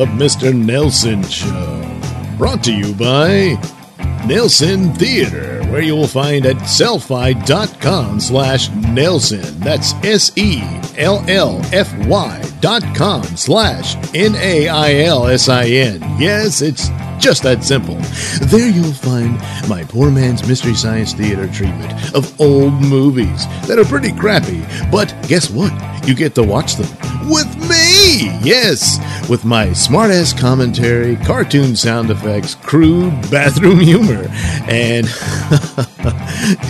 of Mr. Nailsin Show, brought to you by Nailsin Theater, where you will find at sellfy.com/Nailsin. That's sellfy.com/Nailsin. Yes, it's just that simple. There you'll find my poor man's Mystery Science Theater treatment of old movies that are pretty crappy, but guess what? You get to watch them with me! Yes! With my smart-ass commentary, cartoon sound effects, crude bathroom humor, and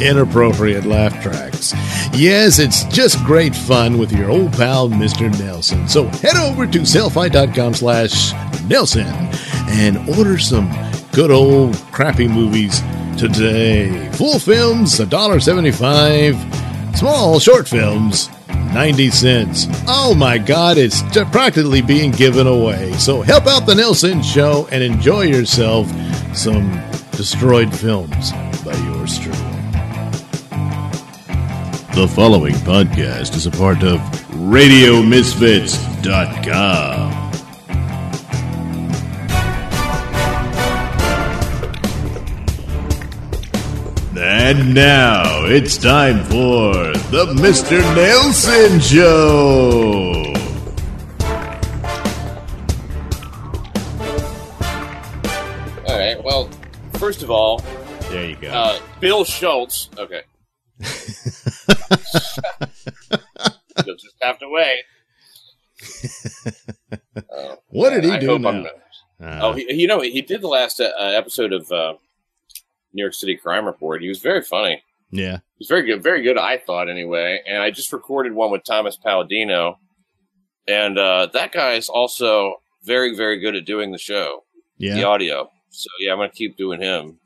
inappropriate laugh tracks. Yes, it's just great fun with your old pal, Mr. Nailsin. So head over to sellfy.com/Nailsin and order some good old crappy movies today. Full films, $1.75. Small short films, 90 cents. Oh my God, it's practically being given away. So help out the Nailsin Show and enjoy yourself some destroyed films by yours truly. The following podcast is a part of RadioMisfits.com. And now it's time for the Mr. Nailsin Show. All right. Well, first of all, there you go. Bill Schultz. Okay. He'll just have to wait. What did he do now? He did the last episode of New York City Crime Report. He was very funny. Yeah. He was very good, I thought, anyway. And I just recorded one with Thomas Palladino. And that guy is also very, very good at doing the show, the audio. So, yeah, I'm going to keep doing him.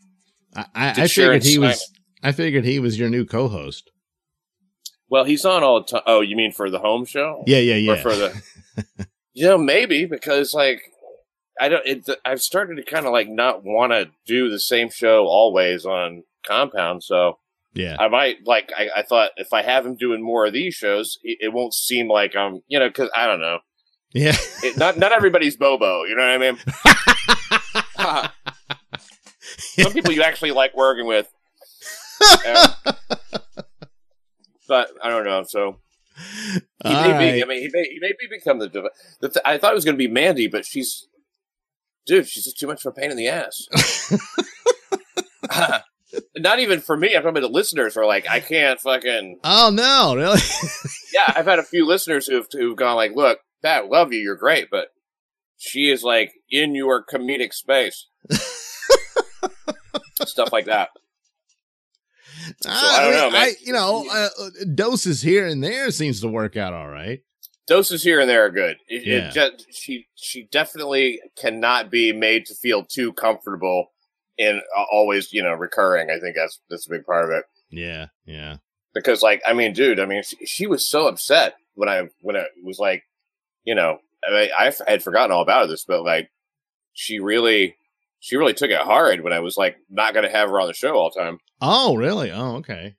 I figured he was your new co-host. Well, he's on all the time. Oh, you mean for the home show? Yeah. Or for the, maybe, because, I've started to kind of not want to do the same show always on Compound. So yeah, I might I thought if I have him doing more of these shows, it won't seem like I'm, cause I don't know. Yeah. Not everybody's Bobo. You know what I mean? Some people you actually like working with, but I don't know. So he may become I thought it was going to be Mandy, but she's just too much of a pain in the ass. Not even for me. I'm talking about the listeners who are I can't fucking... Oh, no, really? Yeah, I've had a few listeners who've gone look, Pat, love you, you're great, but she is, in your comedic space. Stuff like that. So, I don't know, man. Doses here and there seems to work out all right. Doses here and there are good. She definitely cannot be made to feel too comfortable in always, recurring. I think that's a big part of it. Yeah, yeah. Because, she was so upset when I was I had forgotten all about this, but she really took it hard when I was not going to have her on the show all the time. Oh, really? Oh, okay.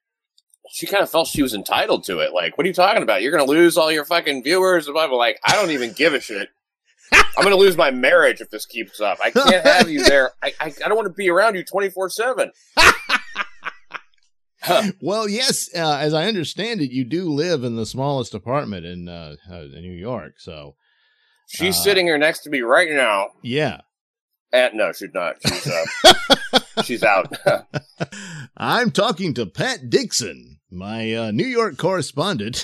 She kind of felt she was entitled to it. What are you talking about? You're going to lose all your fucking viewers. And I'm I don't even give a shit. I'm going to lose my marriage if this keeps up. I can't have you there. I don't want to be around you 24/7. Well, yes. As I understand it, you do live in the smallest apartment in New York. So she's sitting here next to me right now. Yeah. No, she's not. She's out. I'm talking to Pat Dixon, my New York correspondent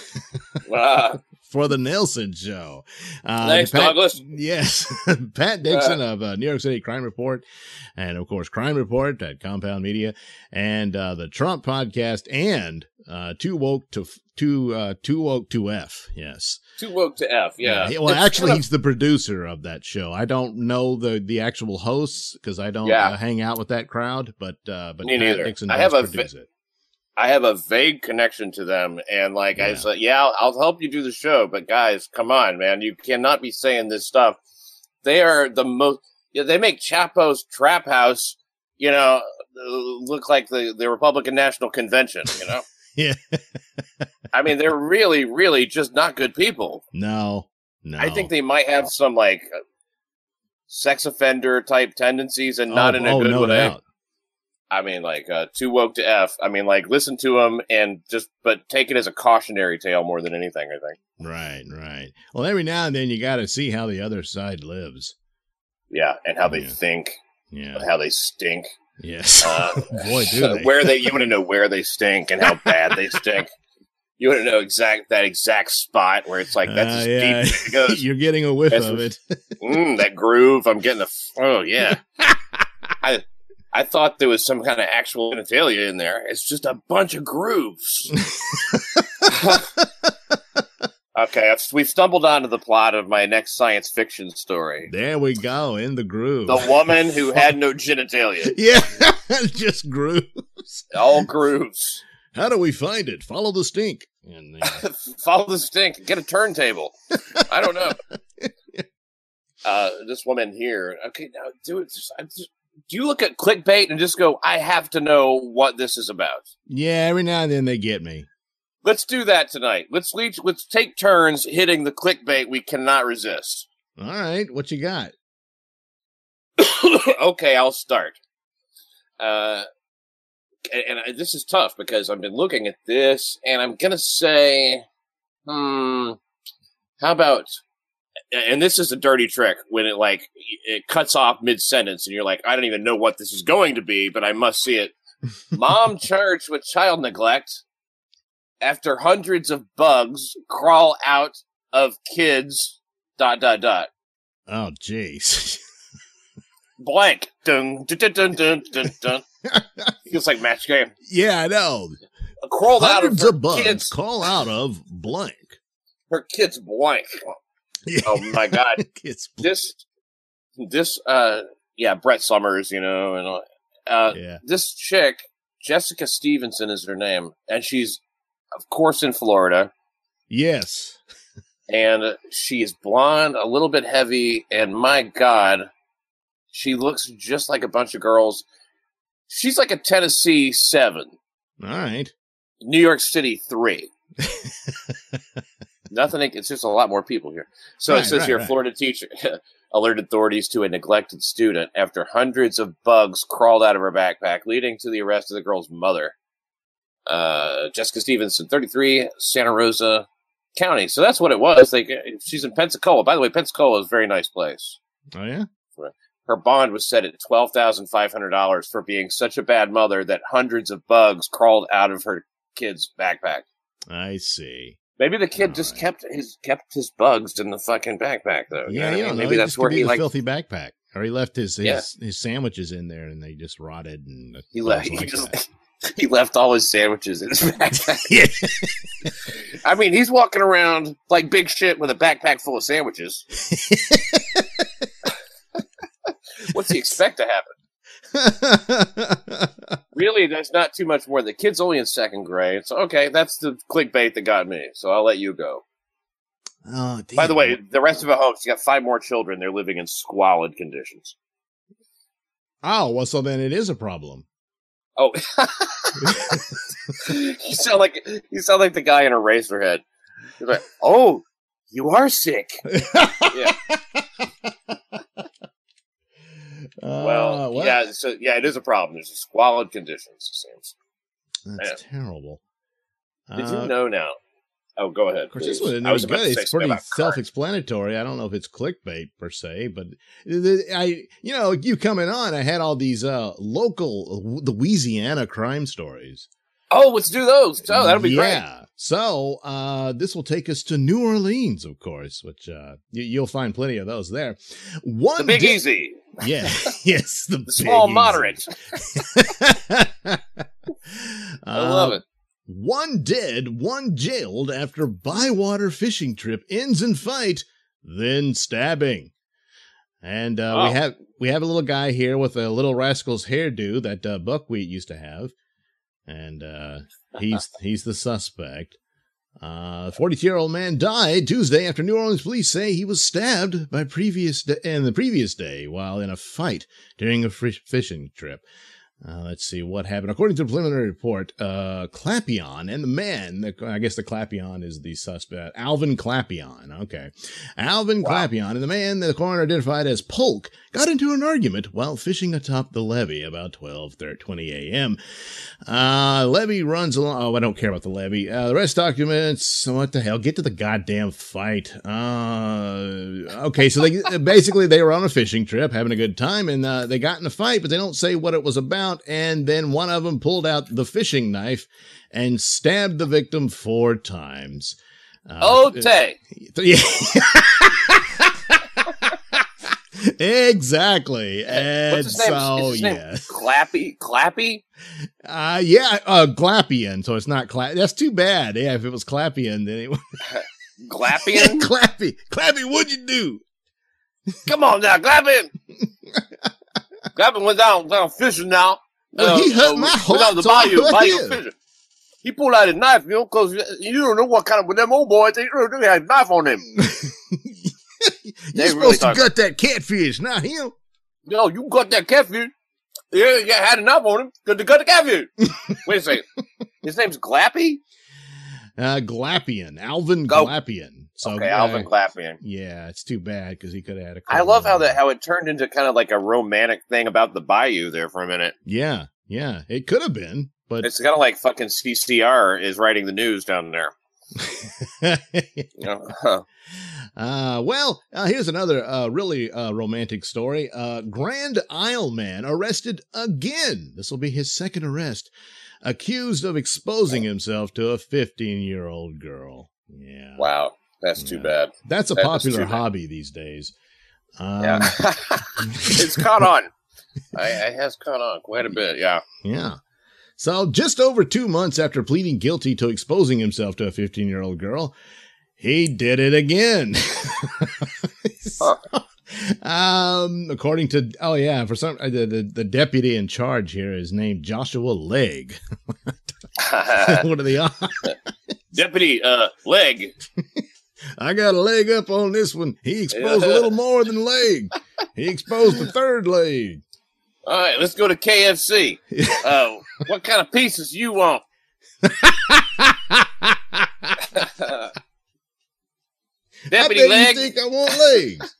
for the Nailsin Show. Thanks, Douglas. Yes, Pat Dixon of New York City Crime Report, and of course, Crime Report at Compound Media, and the Trump podcast, and Too Woke to F. Yes. Too Woke to F. Yeah. Well, actually, he's the producer of that show. I don't know the actual hosts because I don't hang out with that crowd. But me neither. I have a vague connection to them, and I said, I'll help you do the show, but guys, come on, man, you cannot be saying this stuff. They are the most. They make Chapo's Trap House, look like the Republican National Convention, Yeah. I mean, they're really, really just not good people. No. I think they might have some sex offender type tendencies, and not in a good way. Doubt. I mean, like, too woke to F. I mean, like, listen to him and just, but take it as a cautionary tale more than anything, I think. Right, right. Well, every now and then you got to see how the other side lives. Yeah, and how they think. Yeah. How they stink. Yes. Boy, do they. You want to know where they stink and how bad they stink. You want to know that exact spot where it's like, that's as deep as it goes. You're getting a whiff of it. That groove. I'm getting I thought there was some kind of actual genitalia in there. It's just a bunch of grooves. Okay, we've stumbled onto the plot of my next science fiction story. There we go, in the groove. The woman who had no genitalia. Yeah, just grooves. All grooves. How do we find it? Follow the stink. Follow the stink. Get a turntable. I don't know. This woman here. Okay, now do it. Do you look at clickbait and just go, I have to know what this is about? Yeah, every now and then they get me. Let's do that tonight. Let's take turns hitting the clickbait we cannot resist. All right, what you got? Okay, I'll start. And this is tough because I've been looking at this, and I'm going to say, how about... And this is a dirty trick when it cuts off mid-sentence and you're like, I don't even know what this is going to be, but I must see it. Mom charged with child neglect after hundreds of bugs crawl out of kids, ... Oh, jeez. Blank. Dun, dun, dun, dun, dun, dun. Feels like match game. Yeah, I know. Crawled hundreds out of bugs kids. Call out of blank. Her kids blank. Yeah. Oh my God! Brett Summers, and all. This chick, Jessica Stevenson, is her name, and she's, of course, in Florida. Yes, and she is blonde, a little bit heavy, and my God, she looks just like a bunch of girls. She's like a Tennessee 7. All right, New York City 3. Nothing. It's just a lot more people here. So it says here, Florida teacher alerted authorities to a neglected student after hundreds of bugs crawled out of her backpack, leading to the arrest of the girl's mother. Jessica Stevenson, 33, Santa Rosa County. So that's what it was. She's in Pensacola. By the way, Pensacola is a very nice place. Oh, yeah? Her bond was set at $12,500 for being such a bad mother that hundreds of bugs crawled out of her kid's backpack. I see. Maybe the kid kept his bugs in the fucking backpack, though. Yeah, you know, maybe that's where he filthy backpack, or he left his sandwiches in there, and they just rotted. And he left all his sandwiches in his backpack. I mean, he's walking around like big shit with a backpack full of sandwiches. What's he expect to happen? Really, that's not too much more. The kid's only in second grade. So, okay, that's the clickbait that got me. So I'll let you go. Oh, damn. By the way, the rest of the home, she's got 5 more children. They're living in squalid conditions. Oh, well, so then it is a problem. Oh. You sound like the guy in Eraserhead. He's like, oh, you are sick. Yeah. It is a problem. There's a squalid conditions, it seems. That's terrible. Did you know now? Oh, go ahead. Of course, this one, I was about to say it's pretty self-explanatory. I don't know if it's clickbait per se, but you coming on, I had all these local Louisiana crime stories. Oh, let's do those. Oh, that'll be great. Yeah. So this will take us to New Orleans, of course, which you'll find plenty of those there. The Big Easy. Yeah. Yes. The small moderate. I love it. One dead, one jailed after Bywater fishing trip ends in fight, then stabbing. And we have a little guy here with a little rascal's hairdo that Buckwheat used to have. And he's the suspect. 42-year-old man died Tuesday after New Orleans police say he was stabbed the previous day while in a fight during a fishing trip. Let's see what happened. According to the preliminary report, Clapion and the man, I guess the Clapion is the suspect, Alvin Clapion. Okay. Alvin Clapion and the man that the coroner identified as Polk got into an argument while fishing atop the levee about 12:20 a.m. Levee runs along. Oh, I don't care about the levee. The rest documents. What the hell? Get to the goddamn fight. Okay. So they basically, they were on a fishing trip, having a good time, and they got in a fight, but they don't say what it was about. And then one of them pulled out the fishing knife and stabbed the victim 4 times. Yeah. Exactly. And what's his name? So, yeah. Clappy? Glapion. So it's not Clappy. That's too bad. Yeah, if it was Clapion, then it would. Glapion? Clappy. Clappy, what'd you do? Come on now, Glapion. Clapton went down fishing now. Well, he hurt my whole bayou. He pulled out his knife, you know, because you don't know what kind of, with them old boys, they had a knife on them. You're supposed to gut that catfish, not him. No, you gut that catfish. Yeah, he had a knife on him because they cut the catfish. Wait a second. His name's Glappy? Glapion. Alvin Glapion. So, okay, Alvin Clapion. Yeah, it's too bad because he could have had a. I love how it turned into kind of like a romantic thing about the bayou there for a minute. Yeah, it could have been, but it's kind of like fucking CCR is writing the news down there. Here's another really romantic story. Grand Isle man arrested again. This will be his second arrest, accused of exposing himself to a 15-year-old girl. Yeah. Wow. That's too bad. That's a popular hobby these days. It's caught on. It has caught on quite a bit, yeah. Yeah. So just over 2 months after pleading guilty to exposing himself to a 15-year-old girl, he did it again. According to, the deputy in charge here is named Joshua Leg. What are the odds? Deputy Leg. I got a leg up on this one. He exposed a little more than leg. He exposed the third leg. All right, let's go to KFC. What kind of pieces you want? Deputy Leg. You think I want legs?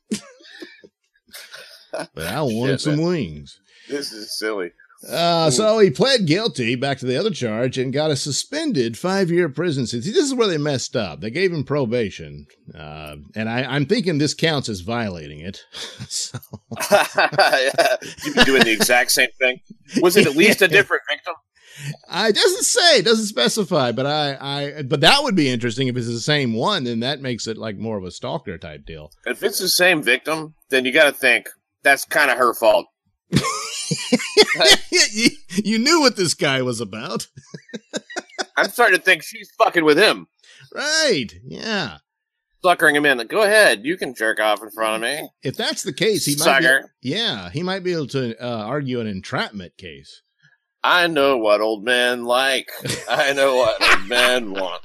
But I want some wings. This is silly. So he pled guilty back to the other charge and got a suspended 5-year prison sentence. This is where they messed up. They gave him probation. And I'm thinking this counts as violating it. So. You've been doing the exact same thing. Was it at least a different victim? It doesn't specify, but but that would be interesting. If it's the same one, then that makes it like more of a stalker type deal. If it's the same victim, then you got to think that's kind of her fault. You knew what this guy was about. I'm starting to think she's fucking with him. Right, yeah. Suckering him in. Like, go ahead, you can jerk off in front of me. If that's the case, he might be able to argue an entrapment case. I know what old men like. I know what old men want.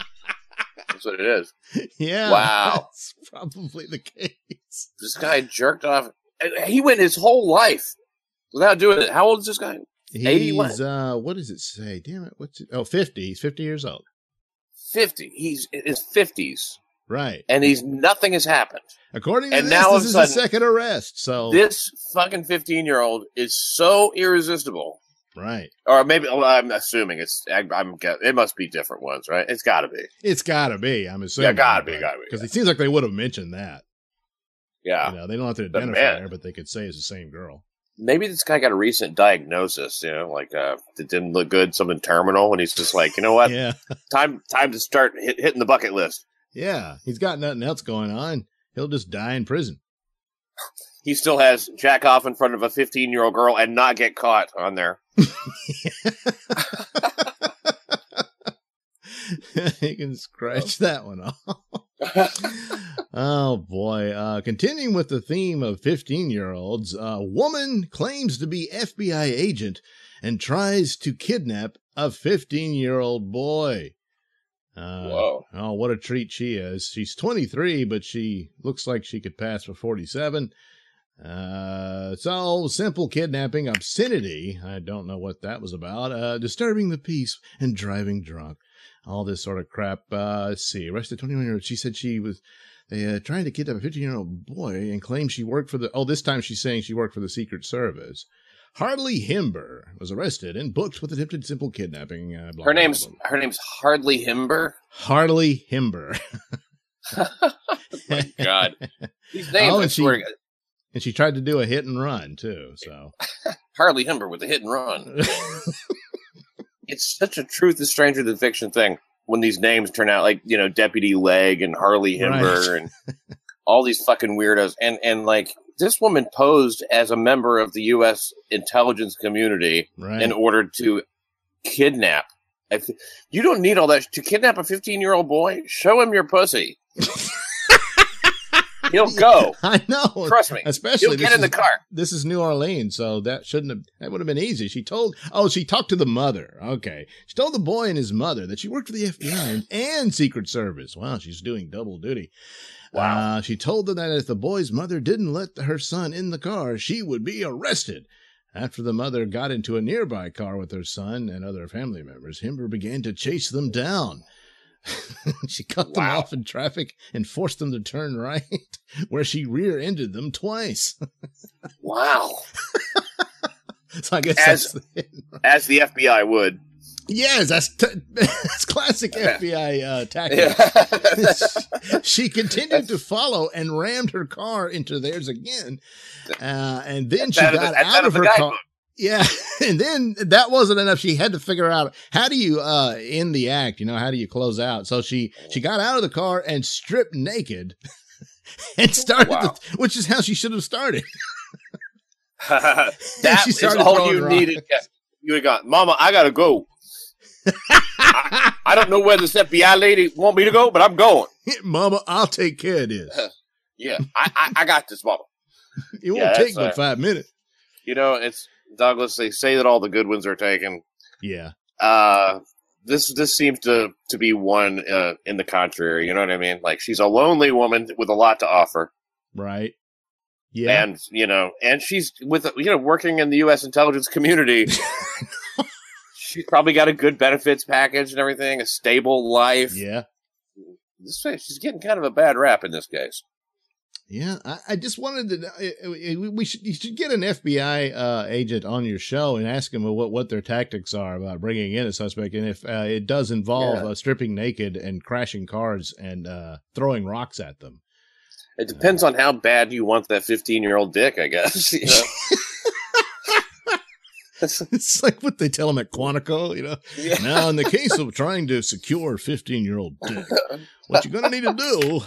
That's what it is. Yeah. Wow. That's probably the case. This guy jerked off. He went his whole life without doing it. How old is this guy? He's 81. What does it say? Damn it! What's it? Oh, 50. He's 50 years old. 50. He's in his 50s. Right. And nothing has happened. According to this is his second arrest. So this fucking 15-year-old is so irresistible. Right. Or maybe I'm assuming it must be different ones, right? It's got to be. I'm assuming. Yeah, got to be. Because it seems like they would have mentioned that. Yeah. You know, they don't have to identify her, but they could say it's the same girl. Maybe this guy got a recent diagnosis, you know, like it didn't look good, something terminal, and he's just like, you know what, time to start hitting the bucket list. Yeah, he's got nothing else going on. He'll just die in prison. He still has jack off in front of a 15-year-old girl and not get caught on there. You can scratch that one off. Oh, boy. Continuing with the theme of 15-year-olds, a woman claims to be FBI agent and tries to kidnap a 15-year-old boy. Whoa. Oh, what a treat she is. She's 23, but she looks like she could pass for 47. So simple kidnapping, obscenity. I don't know what that was about. Disturbing the peace and driving drunk. All this sort of crap. Let's see. Arrested 21-year-old. She said she was trying to kidnap a 15-year-old boy and claimed she worked for the... Oh, this time she's saying she worked for the Secret Service. Harley Himber was arrested and booked with attempted simple kidnapping. Her name's Harley Himber? Harley Himber. My God. These names, oh, I swear to God. And she tried to do a hit and run, too. So Harley Himber with a hit and run. It's such a truth is stranger than fiction thing when these names turn out like, you know, Deputy Leg and Harley Himber, right, and all these fucking weirdos. And like this woman posed as a member of the U.S. intelligence community, right, in order to kidnap. You don't need all that to kidnap a 15-year-old boy. Show him your pussy. He'll go. I know. Trust me. Especially he'll get in the car. This is New Orleans, so that would have been easy. She talked to the mother. Okay. She told the boy and his mother that she worked for the FBI and Secret Service. Wow, she's doing double duty. Wow. She told them that if the boy's mother didn't let her son in the car, she would be arrested. After the mother got into a nearby car with her son and other family members, Himber began to chase them down. She cut them off in traffic and forced them to turn right, where she rear-ended them twice. Wow. So I guess as the FBI would. Yes, that's classic FBI tactics. Yeah. She continued to follow and rammed her car into theirs again, and then she got out of her car. Yeah, and then that wasn't enough. She had to figure out, how do you end the act? You know, how do you close out? So she got out of the car and stripped naked and started, which is how she should have started. That is all you needed. Yeah. You would have gone, Mama, I got to go. I don't know where this FBI lady want me to go, but I'm going. Mama, I'll take care of this. Yeah, I got this, Mama. It won't take but 5 minutes. You know, it's... Douglas, they say that all the good ones are taken. Yeah. This seems to be one in the contrary. You know what I mean? Like, she's a lonely woman with a lot to offer. Right. Yeah. And, you know, and she's with, you know, working in the U.S. intelligence community. She's probably got a good benefits package and everything, a stable life. Yeah. She's getting kind of a bad rap in this case. Yeah, I just wanted to. You should get an FBI agent on your show and ask them what their tactics are about bringing in a suspect, and if it does involve stripping naked and crashing cars and throwing rocks at them. It depends on how bad you want that 15-year-old dick, I guess. You know? It's like what they tell them at Quantico, you know. Yeah. Now, in the case of trying to secure 15-year-old dick, what you're gonna need to do.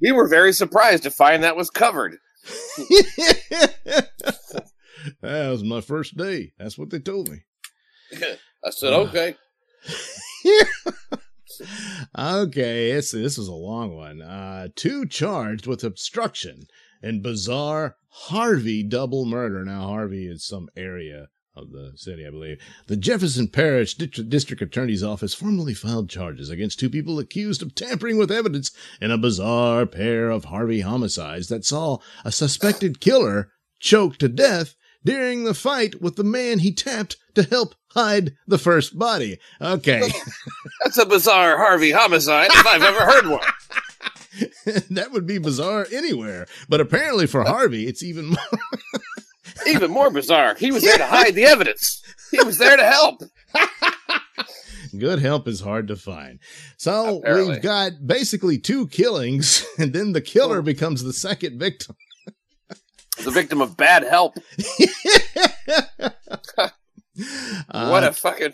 We were very surprised to find that was covered. That was my first day. That's what they told me. I said, okay. Okay, this was a long one. Two charged with obstruction and bizarre Harvey double murder. Now, Harvey is some area of the city, I believe. The Jefferson Parish District Attorney's Office formally filed charges against two people accused of tampering with evidence in a bizarre pair of Harvey homicides that saw a suspected killer choked to death during the fight with the man he tapped to help hide the first body. Okay. That's a bizarre Harvey homicide if I've ever heard one. That would be bizarre anywhere, but apparently for Harvey, it's even more... Even more bizarre. He was there to hide the evidence. He was there to help. Good help is hard to find. So apparently, we've got basically two killings, and then the killer becomes the second victim. The victim of bad help. What a fucking...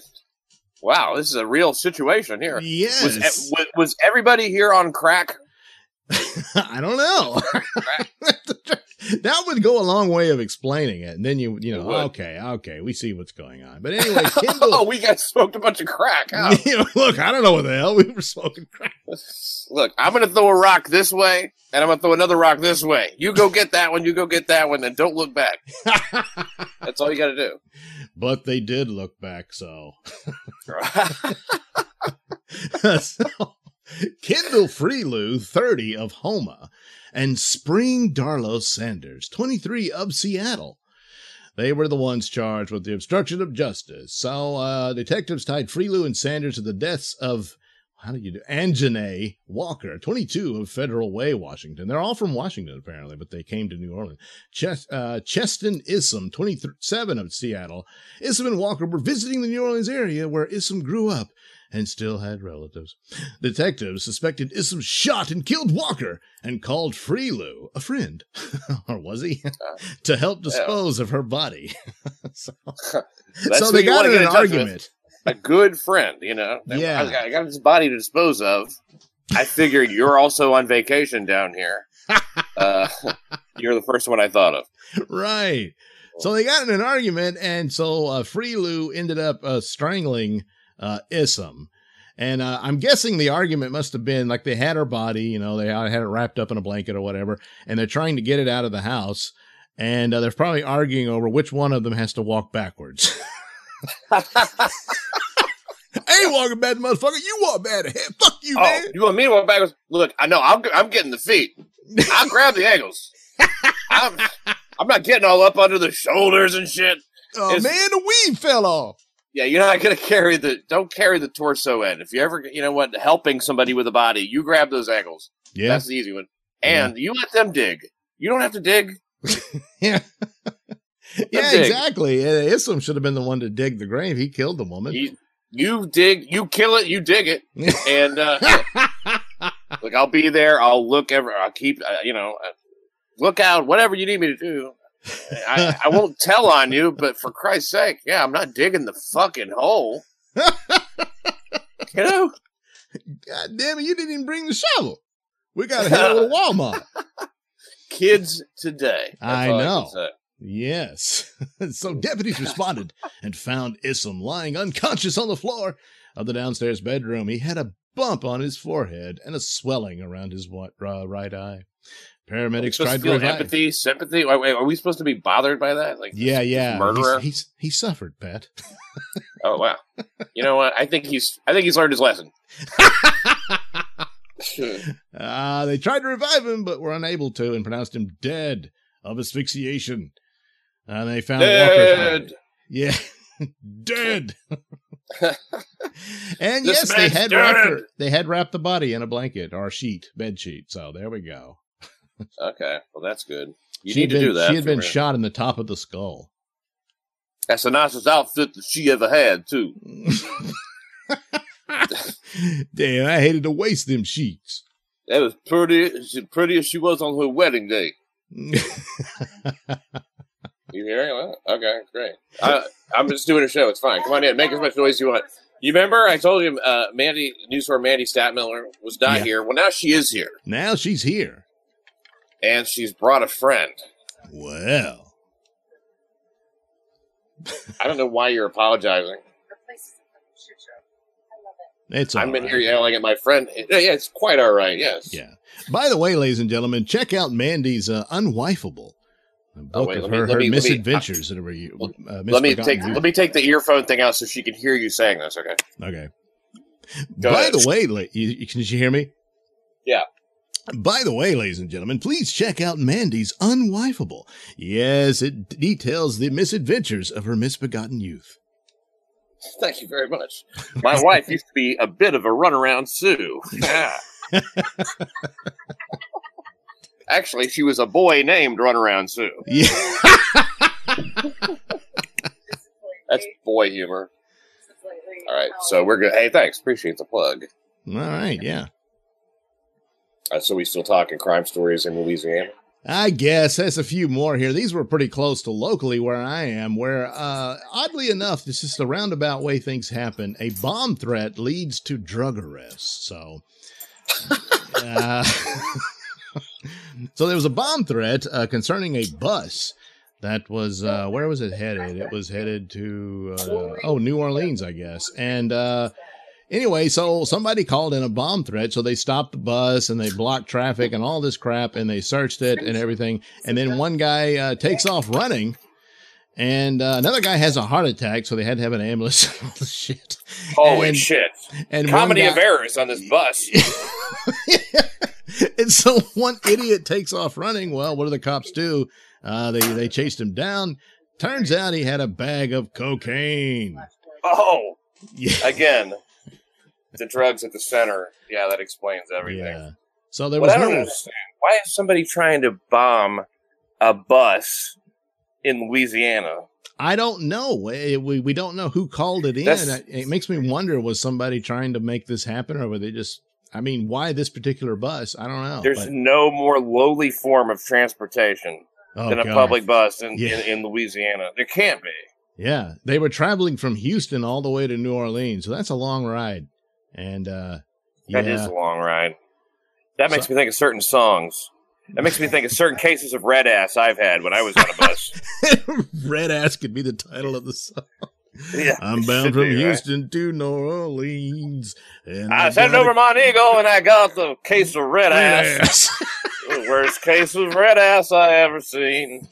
Wow, this is a real situation here. Yes. Was everybody here on crack? I don't know. That would go a long way of explaining it. And then you know, okay, we see what's going on. But anyway, Kendall, we got smoked a bunch of crack. Huh? You know, look, I don't know what the hell we were smoking crack. Look, I'm going to throw a rock this way, and I'm going to throw another rock this way. You go get that one, you go get that one, and don't look back. That's all you got to do. But they did look back, so. Kendall Freeloo, 30, of Houma, and Spring Darlow Sanders, 23, of Seattle. They were the ones charged with the obstruction of justice. So detectives tied Freeloo and Sanders to the deaths of Anjanae Walker, 22, of Federal Way, Washington. They're all from Washington, apparently, but they came to New Orleans. Cheston Isom, 27, of Seattle. Isom and Walker were visiting the New Orleans area where Isom grew up and still had relatives. Detectives suspected Isom shot and killed Walker and called Freeloo, a friend, or was he, to help dispose of her body. So they got in an argument. A good friend, you know. Yeah. I got this body to dispose of. I figured you're also on vacation down here. You're the first one I thought of. Right. So they got in an argument, and so Freeloo ended up strangling Isom. And I'm guessing the argument must have been like they had her body, you know, they had it wrapped up in a blanket or whatever, and they're trying to get it out of the house. And they're probably arguing over which one of them has to walk backwards. I ain't walking back, motherfucker. You walk back ahead. Fuck you, man. You want me to walk backwards? Look, I know. I'm getting the feet. I'll grab the ankles. I'm not getting all up under the shoulders and shit. Oh, man, the weave fell off. Yeah, you're not going to carry the... Don't carry the torso end. If you ever, you know what, helping somebody with a body, you grab those ankles. Yeah. That's the easy one. And you let them dig. You don't have to dig. Yeah. Yeah, dig. Exactly. Isom should have been the one to dig the grave. He killed the woman. You dig, you kill it, you dig it, and look, I'll be there. I'll look I'll keep, you know, look out. Whatever you need me to do, I won't tell on you. But for Christ's sake, yeah, I'm not digging the fucking hole. You know, God damn it, you didn't even bring the shovel. We got to head over to Walmart. Kids today. I know. Yes. So deputies responded and found Isom lying unconscious on the floor of the downstairs bedroom. He had a bump on his forehead and a swelling around his right eye. Paramedics tried to revive. Empathy, sympathy. Wait, are we supposed to be bothered by that? Like, yeah. Murderer. He suffered, Pat. Oh wow. You know what? I think he's learned his lesson. They tried to revive him, but were unable to, and pronounced him dead of asphyxiation. And they found Walker's body. Yeah. Dead. And yes, they had wrapped the body in a blanket or bed sheet. So there we go. Okay. Well, that's good. She needed to do that. She had been shot in the top of the skull. That's the nicest outfit that she ever had, too. Damn, I hated to waste them sheets. That was pretty as she was on her wedding day. You hearing? Well, okay, great. I'm just doing a show. It's fine. Come on in. Make as much noise as you want. You remember I told you Mandy Stadtmiller was not here. Well, now she is here. Now she's here. And she's brought a friend. Well. I don't know why you're apologizing. The place is a shit show. I love it. It's all right. I'm in here yelling at my friend. Yeah, it's quite all right, yes. Yeah. By the way, ladies and gentlemen, check out Mandy's Unwifeable. Book of her misadventures that were you. Let me take the earphone thing out so she can hear you saying this. Okay. Okay. By the way, can you hear me? Yeah. By the way, ladies and gentlemen, please check out Mandy's Unwifeable. Yes, it details the misadventures of her misbegotten youth. Thank you very much. My wife used to be a bit of a runaround Sue. Actually, she was a boy named Runaround Sue. Yeah. That's boy humor. All right, so we're good. Hey, thanks. Appreciate the plug. All right, yeah. So we still talking crime stories in Louisiana? I guess. There's a few more here. These were pretty close to locally where I am, where, oddly enough, this is the roundabout way things happen. A bomb threat leads to drug arrests, so... So there was a bomb threat concerning a bus that was, where was it headed? It was headed to, New Orleans, I guess. And anyway, so somebody called in a bomb threat. So they stopped the bus and they blocked traffic and all this crap and they searched it and everything. And then one guy takes off running And another guy has a heart attack, so they had to have an ambulance. Shit. Holy shit. And comedy of errors on this bus. And so one idiot takes off running. Well, what do the cops do? They chased him down. Turns out he had a bag of cocaine. Oh, yeah. Again, the drugs at the center. Yeah, that explains everything. Yeah. So there was I don't understand. Why is somebody trying to bomb a bus in Louisiana? I don't know. We don't know who called it in. It makes me wonder, was somebody trying to make this happen, or were they just, I mean, why this particular bus? I don't know. There's no more lowly form of transportation than a public bus in Louisiana. There can't be. Yeah. They were traveling from Houston all the way to New Orleans. So that's a long ride. And that is a long ride. That makes me think of certain songs. That makes me think of certain cases of red ass I've had when I was on a bus. Red ass could be the title of the song. Yeah, I'm bound from Houston to New Orleans. And I sent over my ego and I got the case of red ass. The worst case of red ass I ever seen.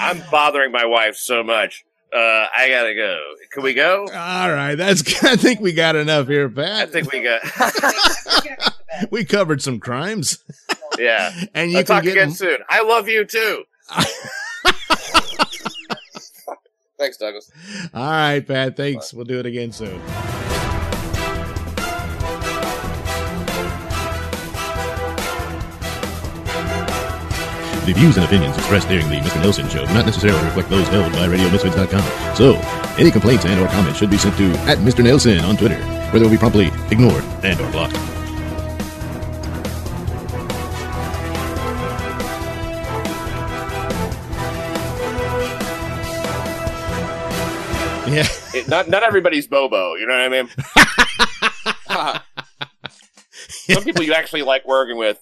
I'm bothering my wife so much. I gotta go. Can we go? All right. I think we got enough here, Pat. We covered some crimes. Yeah. And you can talk again soon. I love you too. Thanks, Douglas. All right, Pat. Thanks. Bye. We'll do it again soon. The views and opinions expressed during the Mr. Nailsin Show do not necessarily reflect those held by RadioMisfits.com. So, any complaints and or comments should be sent to @MrNailsin on Twitter, where they will be promptly ignored and or blocked. Yeah. Not everybody's Bobo, you know what I mean? Some people you actually like working with.